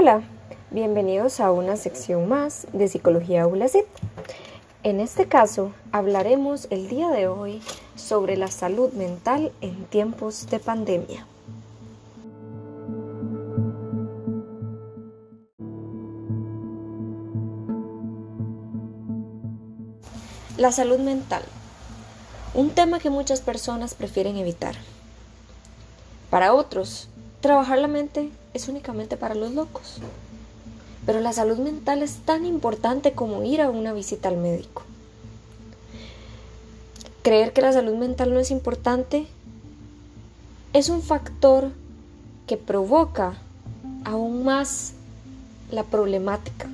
Hola, bienvenidos a una sección más de Psicología AulaSIP. En este caso, hablaremos el día de hoy sobre la salud mental en tiempos de pandemia. La salud mental, un tema que muchas personas prefieren evitar. Para otros, trabajar la mente es únicamente para los locos, pero la salud mental es tan importante como ir a una visita al médico. Creer que la salud mental no es importante es un factor que provoca aún más la problemática,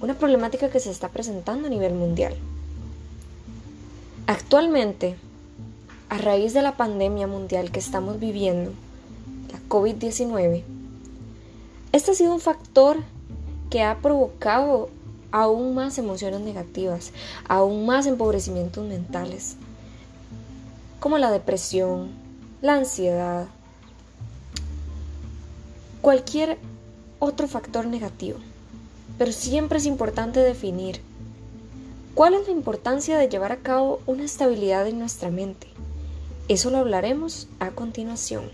una problemática que se está presentando a nivel mundial. Actualmente, a raíz de la pandemia mundial que estamos viviendo, la COVID-19, este ha sido un factor que ha provocado aún más emociones negativas, aún más empobrecimientos mentales, como la depresión, la ansiedad, cualquier otro factor negativo. Pero siempre es importante definir cuál es la importancia de llevar a cabo una estabilidad en nuestra mente. Eso lo hablaremos a continuación.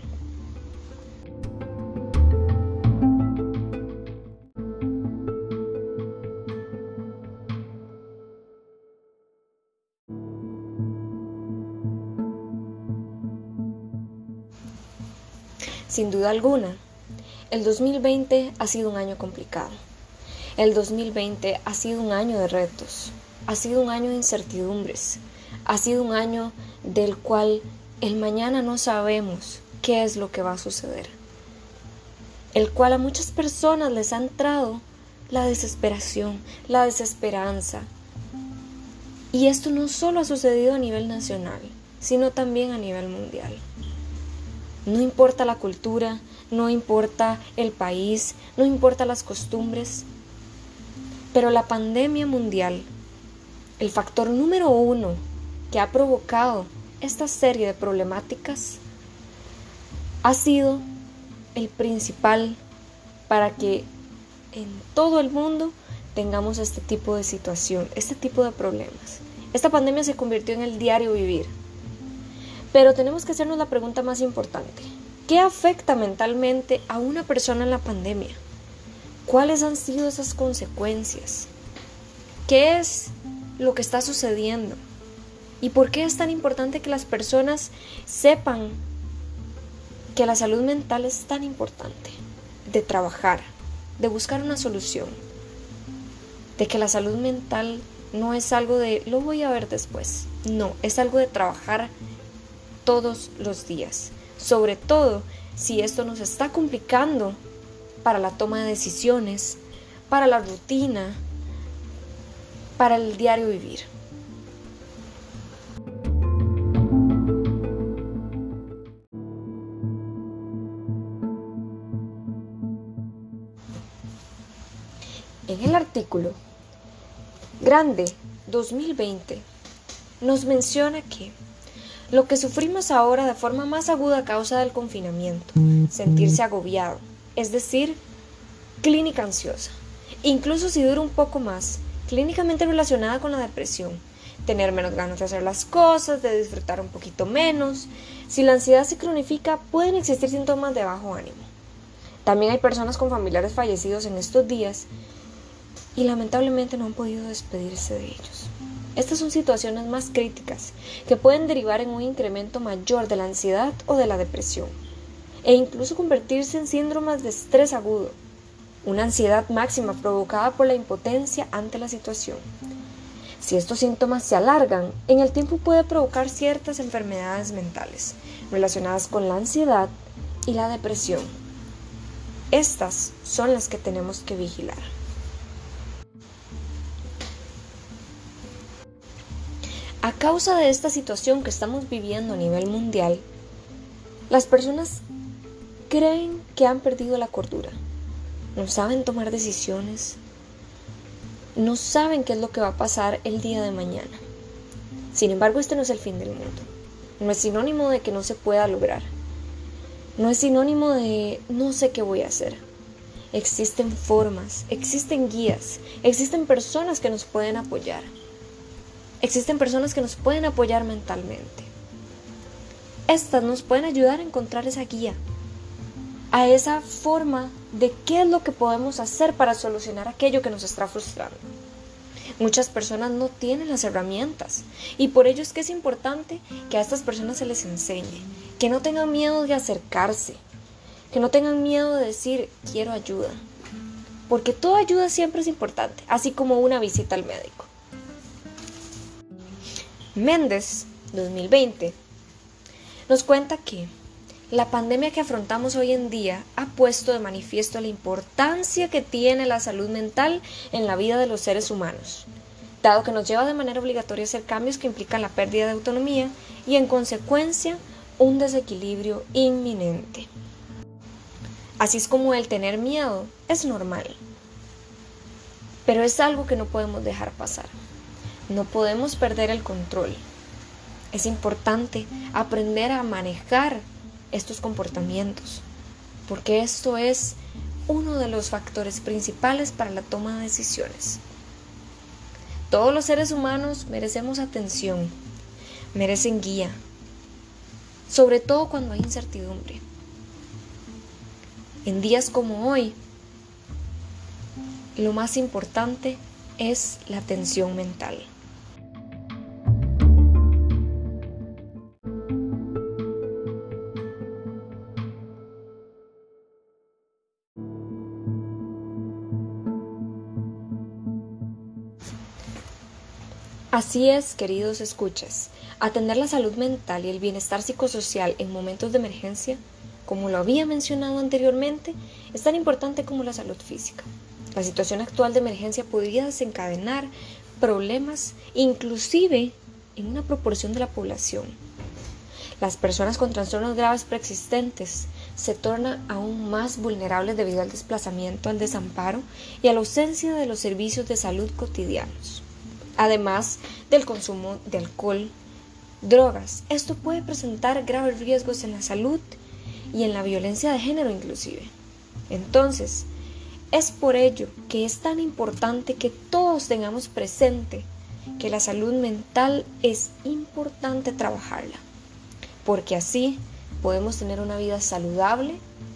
Sin duda alguna, el 2020 ha sido un año complicado. El 2020 ha sido un año de retos, ha sido un año de incertidumbres, ha sido un año del cual el mañana no sabemos qué es lo que va a suceder, el cual a muchas personas les ha entrado la desesperación, la desesperanza. Y esto no solo ha sucedido a nivel nacional, sino también a nivel mundial. No importa la cultura, no importa el país, no importa las costumbres, pero la pandemia mundial, el factor número uno que ha provocado esta serie de problemáticas, ha sido el principal para que en todo el mundo tengamos este tipo de situación, este tipo de problemas. Esta pandemia se convirtió en el diario vivir. Pero tenemos que hacernos la pregunta más importante. ¿Qué afecta mentalmente a una persona en la pandemia? ¿Cuáles han sido esas consecuencias? ¿Qué es lo que está sucediendo? ¿Y por qué es tan importante que las personas sepan que la salud mental es tan importante? De trabajar, de buscar una solución, de que la salud mental no es algo de lo voy a ver después. No, es algo de trabajar todos los días, sobre todo si esto nos está complicando para la toma de decisiones, para la rutina, para el diario vivir. En el artículo Grande 2020 nos menciona que lo que sufrimos ahora de forma más aguda a causa del confinamiento, sentirse agobiado, es decir, clínica ansiosa, incluso si dura un poco más, clínicamente relacionada con la depresión, tener menos ganas de hacer las cosas, de disfrutar un poquito menos. Si la ansiedad se cronifica, pueden existir síntomas de bajo ánimo. También hay personas con familiares fallecidos en estos días y lamentablemente no han podido despedirse de ellos. Estas son situaciones más críticas que pueden derivar en un incremento mayor de la ansiedad o de la depresión e incluso convertirse en síndromes de estrés agudo, una ansiedad máxima provocada por la impotencia ante la situación. Si estos síntomas se alargan, en el tiempo puede provocar ciertas enfermedades mentales relacionadas con la ansiedad y la depresión. Estas son las que tenemos que vigilar. A causa de esta situación que estamos viviendo a nivel mundial, las personas creen que han perdido la cordura, no saben tomar decisiones, no saben qué es lo que va a pasar el día de mañana. Sin embargo, este no es el fin del mundo, no es sinónimo de que no se pueda lograr, no es sinónimo de no sé qué voy a hacer. Existen formas, existen guías, existen personas que nos pueden apoyar. Existen personas que nos pueden apoyar mentalmente. Estas nos pueden ayudar a encontrar esa guía, a esa forma de qué es lo que podemos hacer para solucionar aquello que nos está frustrando. Muchas personas no tienen las herramientas y por ello es que es importante que a estas personas se les enseñe, que no tengan miedo de acercarse, que no tengan miedo de decir quiero ayuda, porque toda ayuda siempre es importante, así como una visita al médico. Méndez, 2020, nos cuenta que la pandemia que afrontamos hoy en día ha puesto de manifiesto la importancia que tiene la salud mental en la vida de los seres humanos, dado que nos lleva de manera obligatoria a hacer cambios que implican la pérdida de autonomía y, en consecuencia, un desequilibrio inminente. Así es como el tener miedo es normal, pero es algo que no podemos dejar pasar. No podemos perder el control. Es importante aprender a manejar estos comportamientos, porque esto es uno de los factores principales para la toma de decisiones. Todos los seres humanos merecemos atención, merecen guía, sobre todo cuando hay incertidumbre. En días como hoy, lo más importante es la atención mental. Así es, queridos escuchas, atender la salud mental y el bienestar psicosocial en momentos de emergencia, como lo había mencionado anteriormente, es tan importante como la salud física. La situación actual de emergencia podría desencadenar problemas, inclusive en una proporción de la población. Las personas con trastornos graves preexistentes se tornan aún más vulnerables debido al desplazamiento, al desamparo y a la ausencia de los servicios de salud cotidianos. Además del consumo de alcohol, drogas, esto puede presentar graves riesgos en la salud y en la violencia de género inclusive. Entonces, es por ello que es tan importante que todos tengamos presente que la salud mental es importante trabajarla, porque así podemos tener una vida saludable,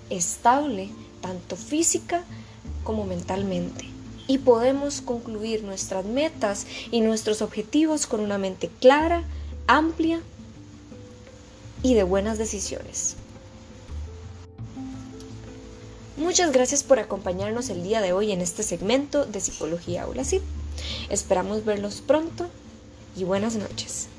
estable, tanto física como mentalmente. Y podemos concluir nuestras metas y nuestros objetivos con una mente clara, amplia y de buenas decisiones. Muchas gracias por acompañarnos el día de hoy en este segmento de Psicología AulaSIP. Esperamos verlos pronto y buenas noches.